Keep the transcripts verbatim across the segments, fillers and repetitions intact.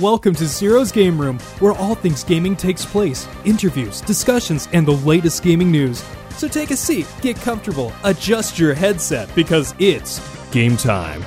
Welcome to Zero's Game Room, where all things gaming takes place, interviews, discussions, and the latest gaming news. So take a seat, get comfortable, adjust your headset, because it's game time.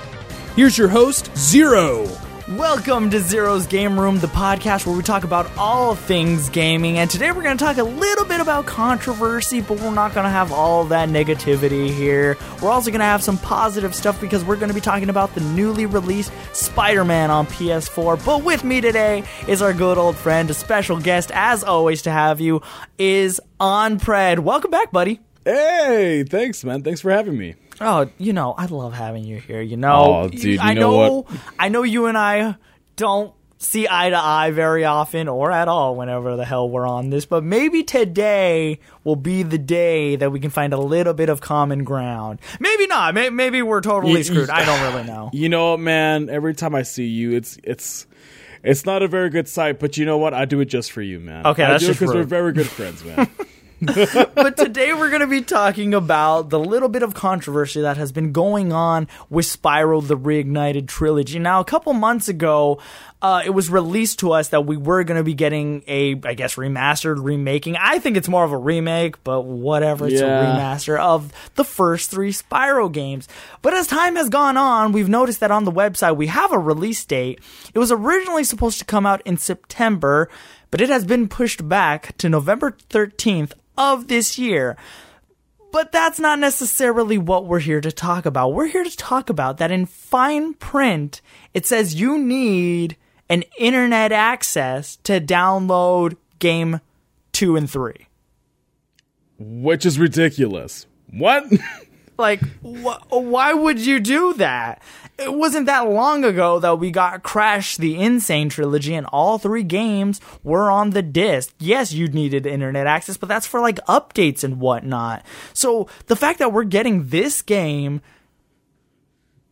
Here's your host, Zero. Welcome to Zero's Game Room, the podcast where we talk about all things gaming, and today we're going to talk a little bit about controversy, but we're not going to have all that negativity here. We're also going to have some positive stuff because we're going to be talking about the newly released Spider-Man on P S four, but with me today is our good old friend, a special guest, as always to have you, is OnPred. Welcome back, buddy. Hey, thanks, man. Thanks for having me. Oh, you know, I love having you here, you know. Oh, dude, you I know, know what? I know you and I don't see eye to eye very often or at all whenever the hell we're on this, but maybe today will be the day that we can find a little bit of common ground. Maybe not. Maybe we're totally you, screwed. You, I don't really know. You know what, man? Every time I see you, it's it's it's not a very good sight, but you know what? I do it just for you, man. Okay, I that's do just it because we're very good friends, man. But today we're going to be talking about the little bit of controversy that has been going on with Spyro the Reignited Trilogy. Now, a couple months ago, uh, it was released to us that we were going to be getting a, I guess, remastered, remaking. I think it's more of a remake, but whatever. It's yeah. a remaster of the first three Spyro games. But as time has gone on, we've noticed that on the website we have a release date. It was originally supposed to come out in September, but it has been pushed back to November thirteenth of this year. But that's not necessarily what we're here to talk about. We're here to talk about that in fine print, it says you need an internet access to download game two and three. Which is ridiculous. What? Like, wh- why would you do that? It wasn't that long ago that we got Crash the Insane Trilogy, and all three games were on the disc. Yes, you needed internet access, but that's for, like, updates and whatnot. So the fact that we're getting this game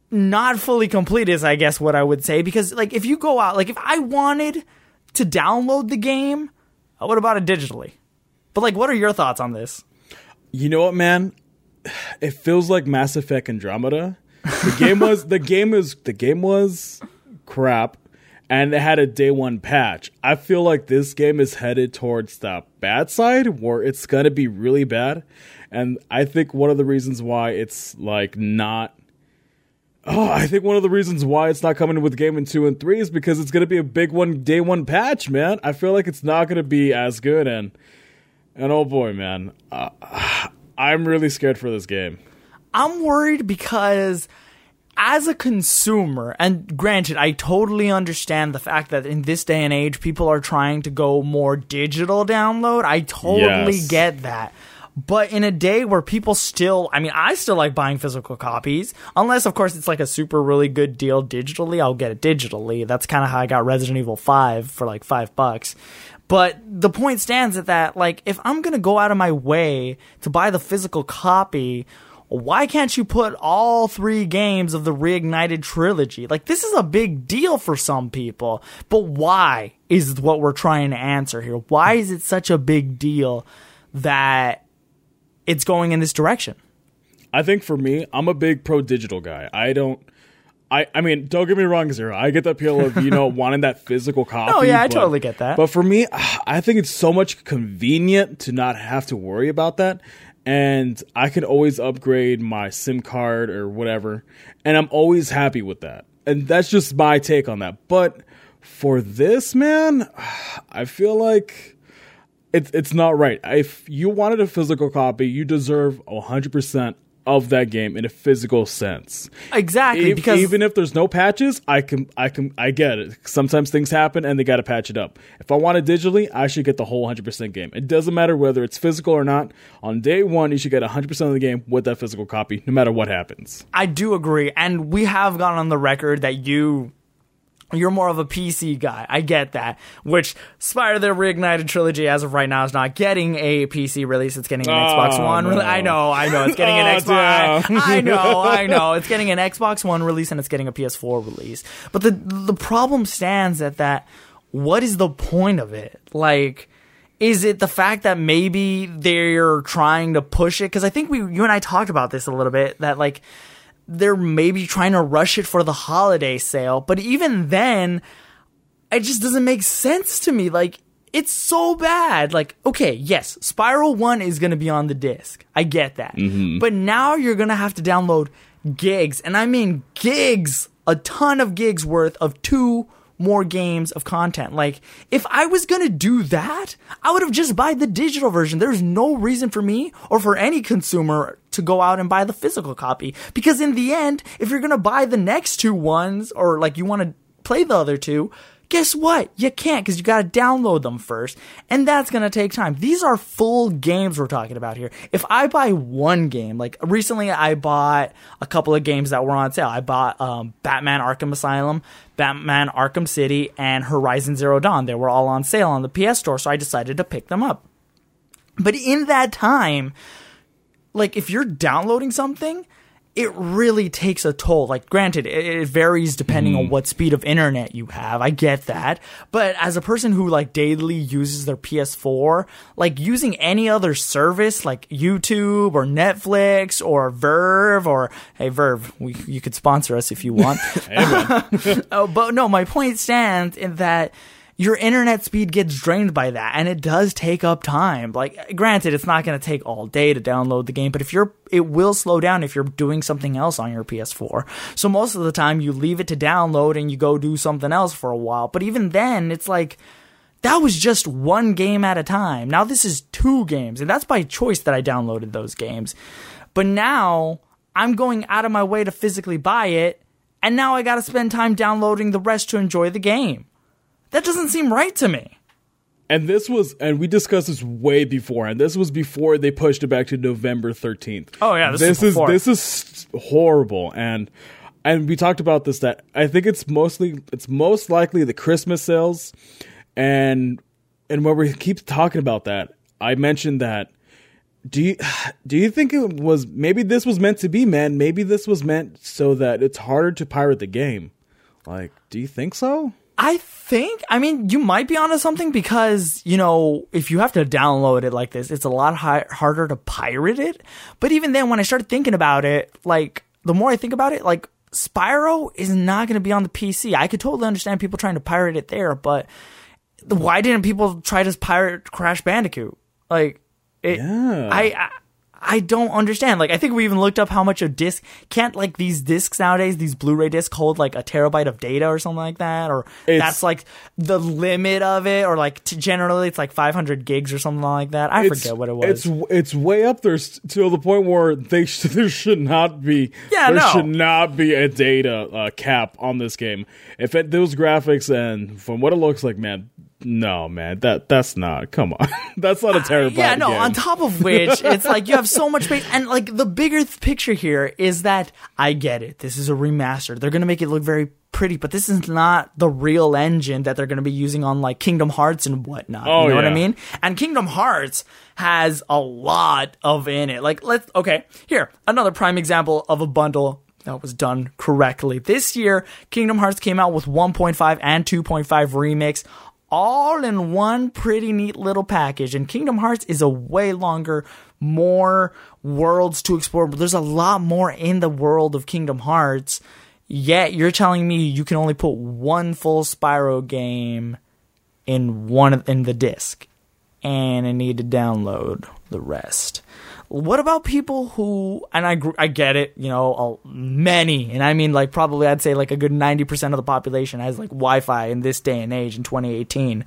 not fully complete is, I guess, what I would say. Because, like, if you go out, like, if I wanted to download the game, I would have bought it digitally. But, like, what are your thoughts on this? You know what, man? It feels like Mass Effect Andromeda. The game was the game is the game was crap, and it had a day one patch. I feel like this game is headed towards the bad side, where it's gonna be really bad. And I think one of the reasons why it's like not. Oh, I think one of the reasons why it's not coming with game in two and three is because it's gonna be a big one day one patch, man. I feel like it's not gonna be as good, and and oh boy, man. Uh, I'm really scared for this game. I'm worried because as a consumer, and granted, I totally understand the fact that in this day and age, people are trying to go more digital download. I totally yes. get that. But in a day where people still, I mean, I still like buying physical copies, unless, of course, it's like a super really good deal digitally. I'll get it digitally. That's kind of how I got Resident Evil five for like five bucks. But the point stands at that, like, if I'm going to go out of my way to buy the physical copy, why can't you put all three games of the Reignited Trilogy? Like, this is a big deal for some people, but why is what we're trying to answer here. Why is it such a big deal that it's going in this direction? I think for me, I'm a big pro-digital guy. I don't... I, I mean, don't get me wrong, Zero. I get the appeal of, you know, wanting that physical copy. Oh, yeah, I but, totally get that. But for me, I think it's so much convenient to not have to worry about that. And I can always upgrade my SIM card or whatever. And I'm always happy with that. And that's just my take on that. But for this, man, I feel like it's, it's not right. If you wanted a physical copy, you deserve one hundred percent of that game in a physical sense. Exactly. If, because even if there's no patches, I can I can I get it. Sometimes things happen and they gotta patch it up. If I want it digitally, I should get the whole one hundred percent game. It doesn't matter whether it's physical or not. On day one, you should get one hundred percent of the game with that physical copy, no matter what happens. I do agree, and we have gone on the record that you you're more of a P C guy. I get that. Which, Spyro the Reignited Trilogy, as of right now, is not getting a P C release. It's getting an oh, Xbox One. No. Re- I know, I know. It's getting an oh, Xbox. No. I know, I know. It's getting an Xbox One release, and it's getting a P S four release. But the the problem stands at that, what is the point of it? Like, is it the fact that maybe they're trying to push it? Because I think we, you and I talked about this a little bit, that, like, they're maybe trying to rush it for the holiday sale, but even then, it just doesn't make sense to me. Like, it's so bad. Like, okay, yes, Spiral one is going to be on the disc. I get that. Mm-hmm. But now you're going to have to download gigs, and I mean gigs, a ton of gigs worth of two more games of content. Like, if I was going to do that, I would have just bought the digital version. There's no reason for me or for any consumer to go out and buy the physical copy. Because in the end, if you're going to buy the next two ones, or like you want to play the other two, guess what? You can't, because you got to download them first. And that's going to take time. These are full games we're talking about here. If I buy one game, like recently I bought a couple of games that were on sale. I bought um, Batman Arkham Asylum, Batman Arkham City, and Horizon Zero Dawn. They were all on sale on the P S Store, so I decided to pick them up. But in that time, like if you're downloading something, it really takes a toll. Like, granted, it, it varies depending mm. on what speed of internet you have. I get that. But as a person who, like, daily uses their P S four, like, using any other service, like YouTube or Netflix or Verve or... Hey, Verve, we, you could sponsor us if you want. Oh, but no, my point stands in that your internet speed gets drained by that, and it does take up time. Like, granted, it's not going to take all day to download the game, but if you're, it will slow down if you're doing something else on your P S four. So most of the time, you leave it to download and you go do something else for a while. But even then, it's like, that was just one game at a time. Now this is two games, and that's by choice that I downloaded those games. But now, I'm going out of my way to physically buy it, and now I got to spend time downloading the rest to enjoy the game. That doesn't seem right to me. And this was, and we discussed this way before, and this was before they pushed it back to November thirteenth. Oh yeah, this, this is, is this is horrible. And and we talked about this, that I think it's mostly it's most likely the Christmas sales, and and when we keep talking about that, I mentioned that. Do you do you think it was maybe this was meant to be, man? Maybe this was meant so that it's harder to pirate the game. Like, do you think so? I think, I mean, you might be onto something because, you know, if you have to download it like this, it's a lot hi- harder to pirate it. But even then, when I started thinking about it, like, the more I think about it, like, Spyro is not going to be on the P C. I could totally understand people trying to pirate it there, but why didn't people try to pirate Crash Bandicoot? Like, it, yeah. I... I I don't understand. Like, I think we even looked up how much a disc... Can't, like, these discs nowadays, these Blu-ray discs hold, like, a terabyte of data or something like that? Or it's, that's, like, the limit of it? Or, like, t- generally it's, like, five hundred gigs or something like that? I forget what it was. It's it's way up there to the point where they sh- there should not be... Yeah, there no. should not be a data uh, cap on this game. If it, those graphics and from what it looks like, man... No, man, that that's not. Come on, that's not a terabyte. Uh, yeah, no. Game. On top of which, it's like you have so much space, and like the bigger th- picture here is that I get it. This is a remaster. They're gonna make it look very pretty, but this is not the real engine that they're gonna be using on like Kingdom Hearts and whatnot. Oh, you know yeah. what I mean? And Kingdom Hearts has a lot of in it. Like, let's okay. Here, another prime example of a bundle that was done correctly. This year, Kingdom Hearts came out with one point five and two point five remix, all in one pretty neat little package. And Kingdom Hearts is a way longer, more worlds to explore. But there's a lot more in the world of Kingdom Hearts. Yet you're telling me you can only put one full Spyro game in one in the disc, and I need to download the rest. What about people who, and I, I get it, you know, many, and I mean like probably I'd say like a good ninety percent of the population has like Wi-Fi in this day and age in twenty eighteen.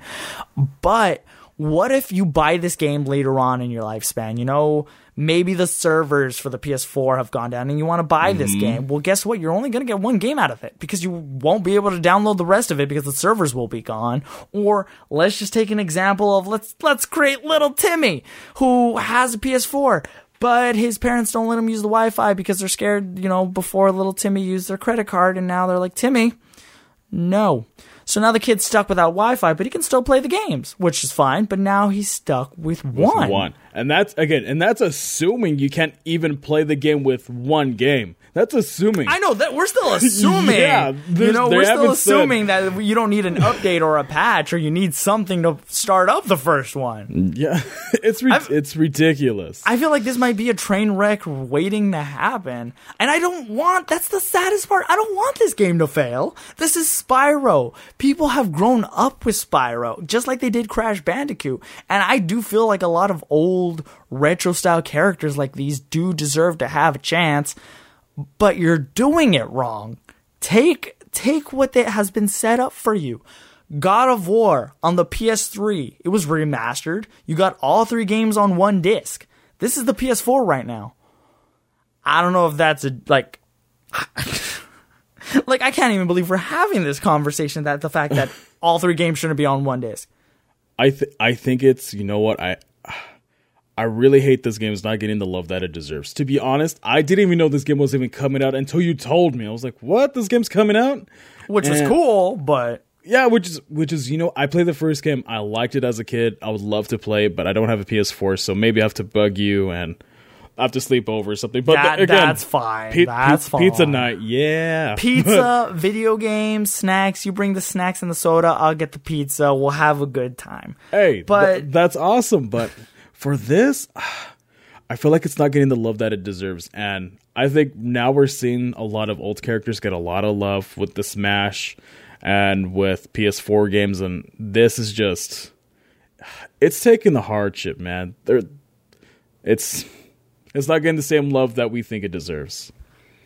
But what if you buy this game later on in your lifespan? You know, maybe the servers for the P S four have gone down and you want to buy mm-hmm. this game. Well, guess what? You're only going to get one game out of it because you won't be able to download the rest of it because the servers will be gone. Or let's just take an example of let's let's create little Timmy who has a P S four, but his parents don't let him use the Wi-Fi because they're scared, you know, before little Timmy used their credit card, and now they're like, Timmy, no. So now the kid's stuck without Wi-Fi, but he can still play the games, which is fine. But now he's stuck with one. One. And that's, again, and that's assuming you can't even play the game with one game. That's assuming. I know that we're still assuming. Yeah, you know, we're still assuming said. that you don't need an update or a patch, or you need something to start up the first one. Yeah, it's re- it's ridiculous. I feel like this might be a train wreck waiting to happen, and I don't want. That's the saddest part. I don't want this game to fail. This is Spyro. People have grown up with Spyro, just like they did Crash Bandicoot, and I do feel like a lot of old retro style characters like these do deserve to have a chance. But you're doing it wrong. Take take what it has been set up for you. God of War on the P S three. It was remastered. You got all three games on one disc. This is the P S four right now. I don't know if that's a... Like, like I can't even believe we're having this conversation, that the fact that all three games shouldn't be on one disc. I, th- I think it's... You know what? I... I really hate this game. It's not getting the love that it deserves. To be honest, I didn't even know this game was even coming out until you told me. I was like, what? This game's coming out? Which and is cool, but... Yeah, which is, which is, you know, I played the first game. I liked it as a kid. I would love to play it, but I don't have a P S four, so maybe I have to bug you and I have to sleep over or something. But that, again, that's fine. Pe- that's pe- fine. Pizza night, yeah. Pizza, video games, snacks. You bring the snacks and the soda. I'll get the pizza. We'll have a good time. Hey, but th- that's awesome, but... For this, I feel like it's not getting the love that it deserves. And I think now we're seeing a lot of old characters get a lot of love with the Smash and with P S four games. And this is just... It's taking the hardship, man. They're, it's it's not getting the same love that we think it deserves.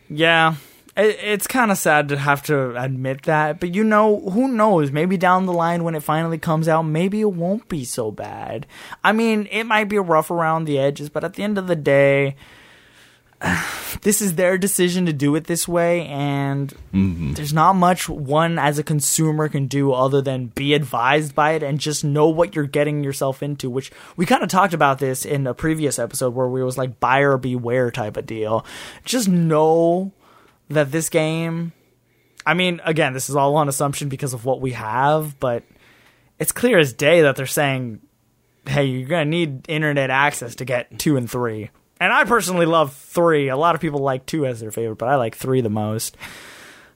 Yeah. It, it's kind of sad to have to admit that. But, you know, who knows? Maybe down the line when it finally comes out, maybe it won't be so bad. I mean, it might be rough around the edges, but at the end of the day, this is their decision to do it this way. And mm-hmm. there's not much one as a consumer can do other than be advised by it and just know what you're getting yourself into, which we kind of talked about this in a previous episode where we was like buyer beware type of deal. Just know... that this game, I mean, again, this is all on assumption because of what we have, but it's clear as day that they're saying, hey, you're going to need internet access to get two and three. And I personally love three. A lot of people like two as their favorite, but I like three the most.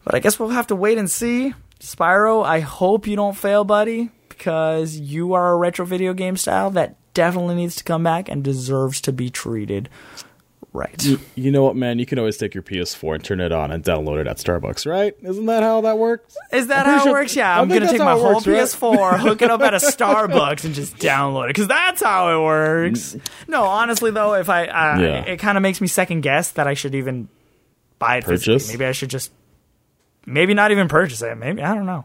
But I guess we'll have to wait and see. Spyro, I hope you don't fail, buddy, because you are a retro video game style that definitely needs to come back and deserves to be treated right. You, you know what, man? You can always take your P S four and turn it on and download it at Starbucks, right? Isn't that how that works? Is that how it sure, works? Yeah, I'm going to take my whole works, P S four, right? Hook it up at a Starbucks, and just download it, because that's how it works. No, honestly, though, if I, uh, yeah. it, it kind of makes me second-guess that I should even buy it physically. Maybe I should just, maybe not even purchase it. Maybe, I don't know.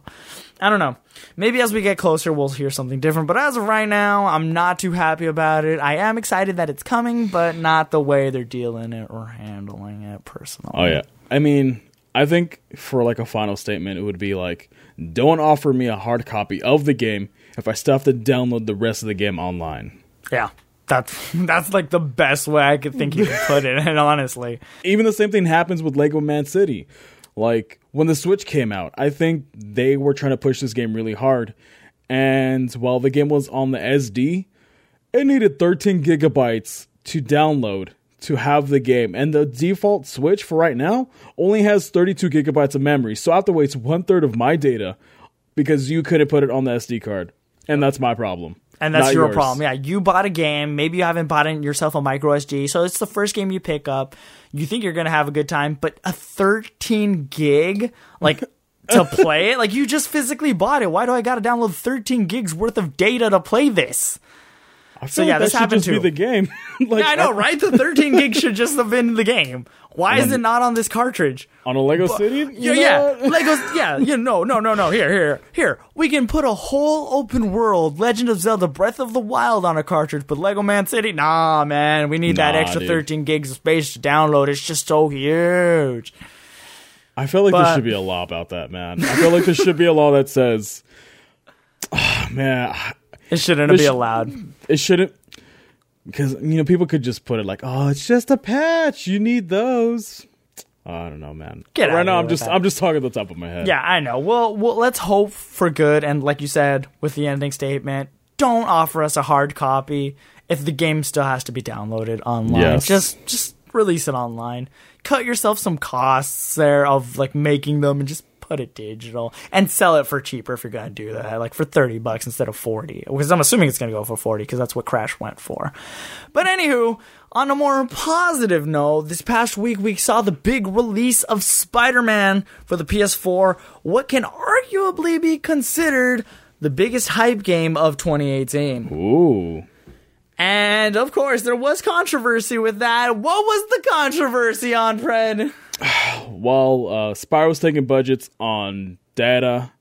I don't know. Maybe as we get closer, we'll hear something different. But as of right now, I'm not too happy about it. I am excited that it's coming, but not the way they're dealing it or handling it personally. Oh, yeah. I mean, I think for like a final statement, it would be like, don't offer me a hard copy of the game if I still have to download the rest of the game online. Yeah. That's that's like the best way I could think you could put it, and honestly. Even the same thing happens with LEGO Man City. Like, when the Switch came out, I think they were trying to push this game really hard. And while the game was on the S D, it needed thirteen gigabytes to download to have the game. And the default Switch for right now only has thirty-two gigabytes of memory. So I have to waste one third of my data because you couldn't put it on the S D card. And that's my problem. And that's Not your yours. problem. Yeah, you bought a game. Maybe you haven't bought it yourself a micro S D. So it's the first game you pick up. You think you're going to have a good time. But a thirteen gig, like, to play it? Like, you just physically bought it. Why do I got to download thirteen gigs worth of data to play this? I feel so, yeah, like that this should happened just too. be the game. like, yeah, I know, right? The thirteen gig should just have been the game. Why is it not on this cartridge? On a Lego but, City? Yeah, yeah. Legos, yeah, yeah. No, no, no, no. Here, here, here. We can put a whole open world Legend of Zelda Breath of the Wild on a cartridge, but Lego Man City? Nah, man. We need nah, that extra dude. thirteen gigs of space to download. It's just so huge. I feel like but, there should be a law about that, man. I feel like there should be a law that says, oh, man. It shouldn't be allowed. It shouldn't. Because, you know, people could just put it like, oh, it's just a patch. You need those. Oh, I don't know, man. Get right now, I'm just that. I'm just talking at the top of my head. Yeah, I know. Well, well, let's hope for good. And like you said, with the ending statement, don't offer us a hard copy if the game still has to be downloaded online. Yes. Just, just release it online. Cut yourself some costs there of like making them and just put it digital and sell it for cheaper if you're going to do that, like for thirty bucks instead of forty, because I'm assuming it's going to go for forty because that's what Crash went for. But anywho, on a more positive note, this past week we saw the big release of Spider-Man for the P S four, what can arguably be considered the biggest hype game of twenty eighteen. Ooh. And of course, there was controversy with that. What was the controversy on, Fred? Well, uh, Spyro was taking budgets on data,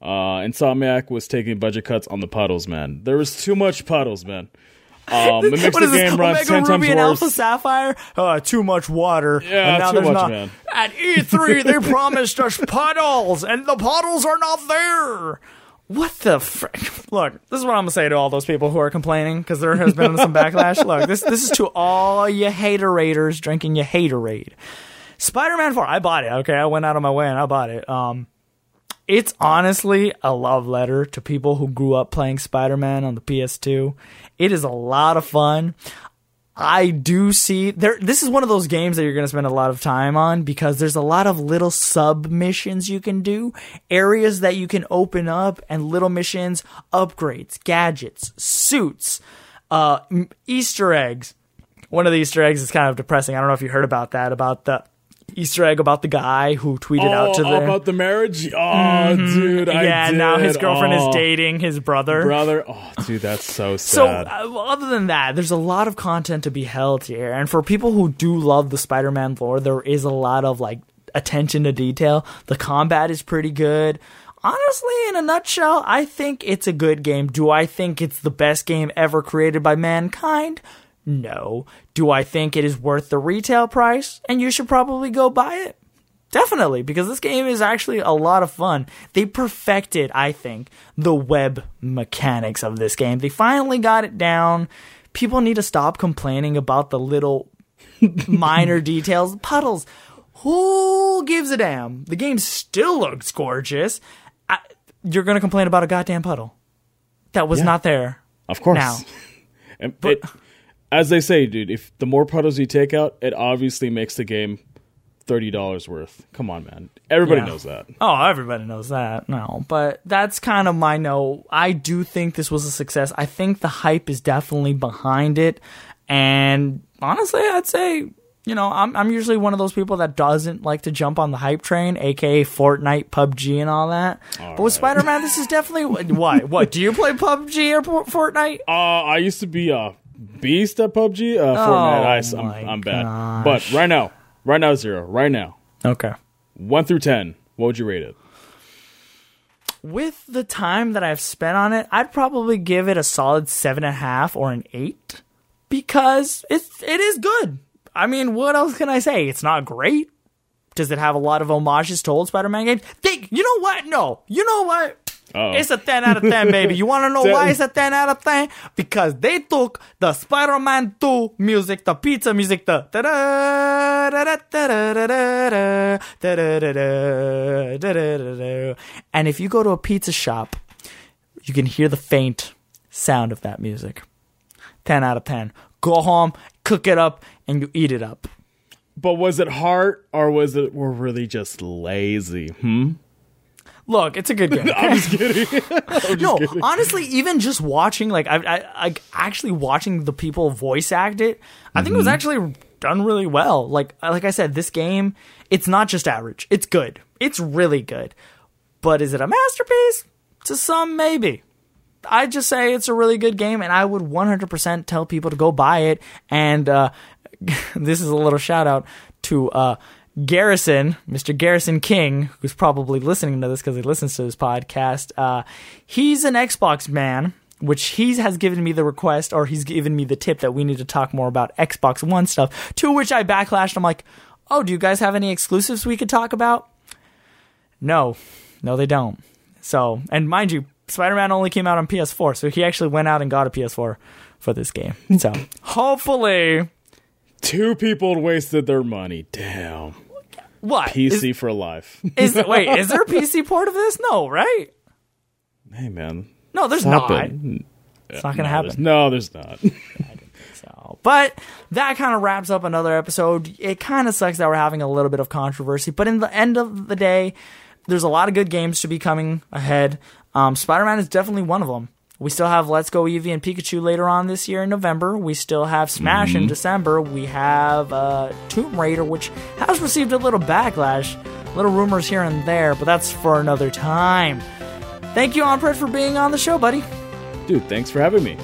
uh, Insomniac was taking budget cuts on the puddles, man. There was too much puddles, man. Um, it makes what the is game this? run Omega ten Ruby times worse. And Alpha Sapphire? Uh, too much water. Yeah, and now too much, not... man. At E three, they promised us puddles, and the puddles are not there. What the frick? Look, this is what I'm going to say to all those people who are complaining, because there has been some backlash. Look, this this is to all you haterators drinking your haterade. Spider-Man four, I bought it, okay? I went out of my way and I bought it. Um, it's honestly a love letter to people who grew up playing Spider-Man on the P S two. It is a lot of fun. I do see there. This is one of those games that you're going to spend a lot of time on because there's a lot of little sub missions you can do, areas that you can open up, and little missions, upgrades, gadgets, suits, uh, Easter eggs. One of the Easter eggs is kind of depressing. I don't know if you heard about that, about the Easter egg about the guy who tweeted oh, out to them about the marriage. Oh, mm-hmm. dude, I yeah. Did. Now his girlfriend oh. is dating his brother. Brother, oh, dude, that's so sad. So, uh, other than that, there's a lot of content to be held here, and for people who do love the Spider-Man lore, there is a lot of like attention to detail. The combat is pretty good. Honestly, in a nutshell, I think it's a good game. Do I think it's the best game ever created by mankind? No. Do I think it is worth the retail price and you should probably go buy it? Definitely, because this game is actually a lot of fun. They perfected, I think, the web mechanics of this game. They finally got it down. People need to stop complaining about the little minor details. Puddles. Who gives a damn? The game still looks gorgeous. I, you're going to complain about a goddamn puddle. That was yeah, not there. Of course. Now. and, but... It- As they say, dude, if the more puddles you take out, it obviously makes the game thirty dollars worth. Come on, man. Everybody yeah. knows that. Oh, everybody knows that. No, but that's kind of my no. I do think this was a success. I think the hype is definitely behind it. And honestly, I'd say, you know, I'm, I'm usually one of those people that doesn't like to jump on the hype train, a k a. Fortnite, P U B G, and all that. All but with right. Spider-Man, this is definitely... what? What? Do you play P U B G or Fortnite? Uh, I used to be... Uh, beast at P U B G, uh, oh, Fortnite. I, I'm, I'm bad, gosh. But right now, right now zero, right now. Okay, one through ten. What would you rate it? With the time that I've spent on it, I'd probably give it a solid seven and a half or an eight because it's it is good. I mean, what else can I say? It's not great. Does it have a lot of homages to old Spider-Man games? Think, you know what? No, you know what? Uh-oh. It's a ten out of ten, baby. You want to know why it's a ten out of ten? Because they took the Spider-Man two music, the pizza music, the da-da, da-da, da-da, da-da, da-da, da-da, and if you go to a pizza shop, you can hear the faint sound of that music. ten out of ten. Go home, cook it up, and you eat it up. But was it hard, or was it we're really just lazy? Hmm? Look, it's a good game. I'm just kidding. I'm just no, kidding. Honestly, even just watching, like, I, I, I actually watching the people voice act it, I mm-hmm. think it was actually done really well. Like, like I said, this game, it's not just average. It's good. It's really good. But is it a masterpiece? To some, maybe. I just say it's a really good game, and I would one hundred percent tell people to go buy it. And uh, this is a little shout out to. Uh, Garrison, Mister Garrison King, who's probably listening to this because he listens to this podcast, uh, he's an Xbox man, which he has given me the request, or he's given me the tip that we need to talk more about Xbox One stuff, to which I backlashed. I'm like, oh, do you guys have any exclusives we could talk about? No. No, they don't. So, and mind you, Spider-Man only came out on P S four, so he actually went out and got a P S four for this game. So, hopefully... Two people wasted their money. Damn. What? P C is, for life. Is wait, is there a P C port of this? No, right? Hey, man. No, there's Stop not. It. It's not going to no, happen. There's, no, there's not. So, but that kind of wraps up another episode. It kind of sucks that we're having a little bit of controversy, but in the end of the day, there's a lot of good games to be coming ahead. Um, Spider-Man is definitely one of them. We still have Let's Go Eevee and Pikachu later on this year in November. We still have Smash mm-hmm. in December. We have uh, Tomb Raider, which has received a little backlash, little rumors here and there, but that's for another time. Thank you, OnPred, for being on the show, buddy. Dude, thanks for having me.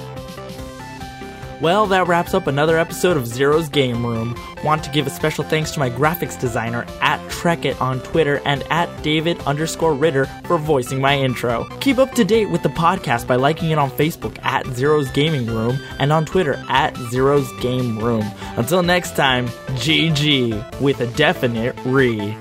Well, that wraps up another episode of Zero's Game Room. Want to give a special thanks to my graphics designer at Trekit on Twitter and at David underscore Ritter for voicing my intro. Keep up to date with the podcast by liking it on Facebook at Zero's Gaming Room and on Twitter at Zero's Game Room. Until next time, G G with a definite re.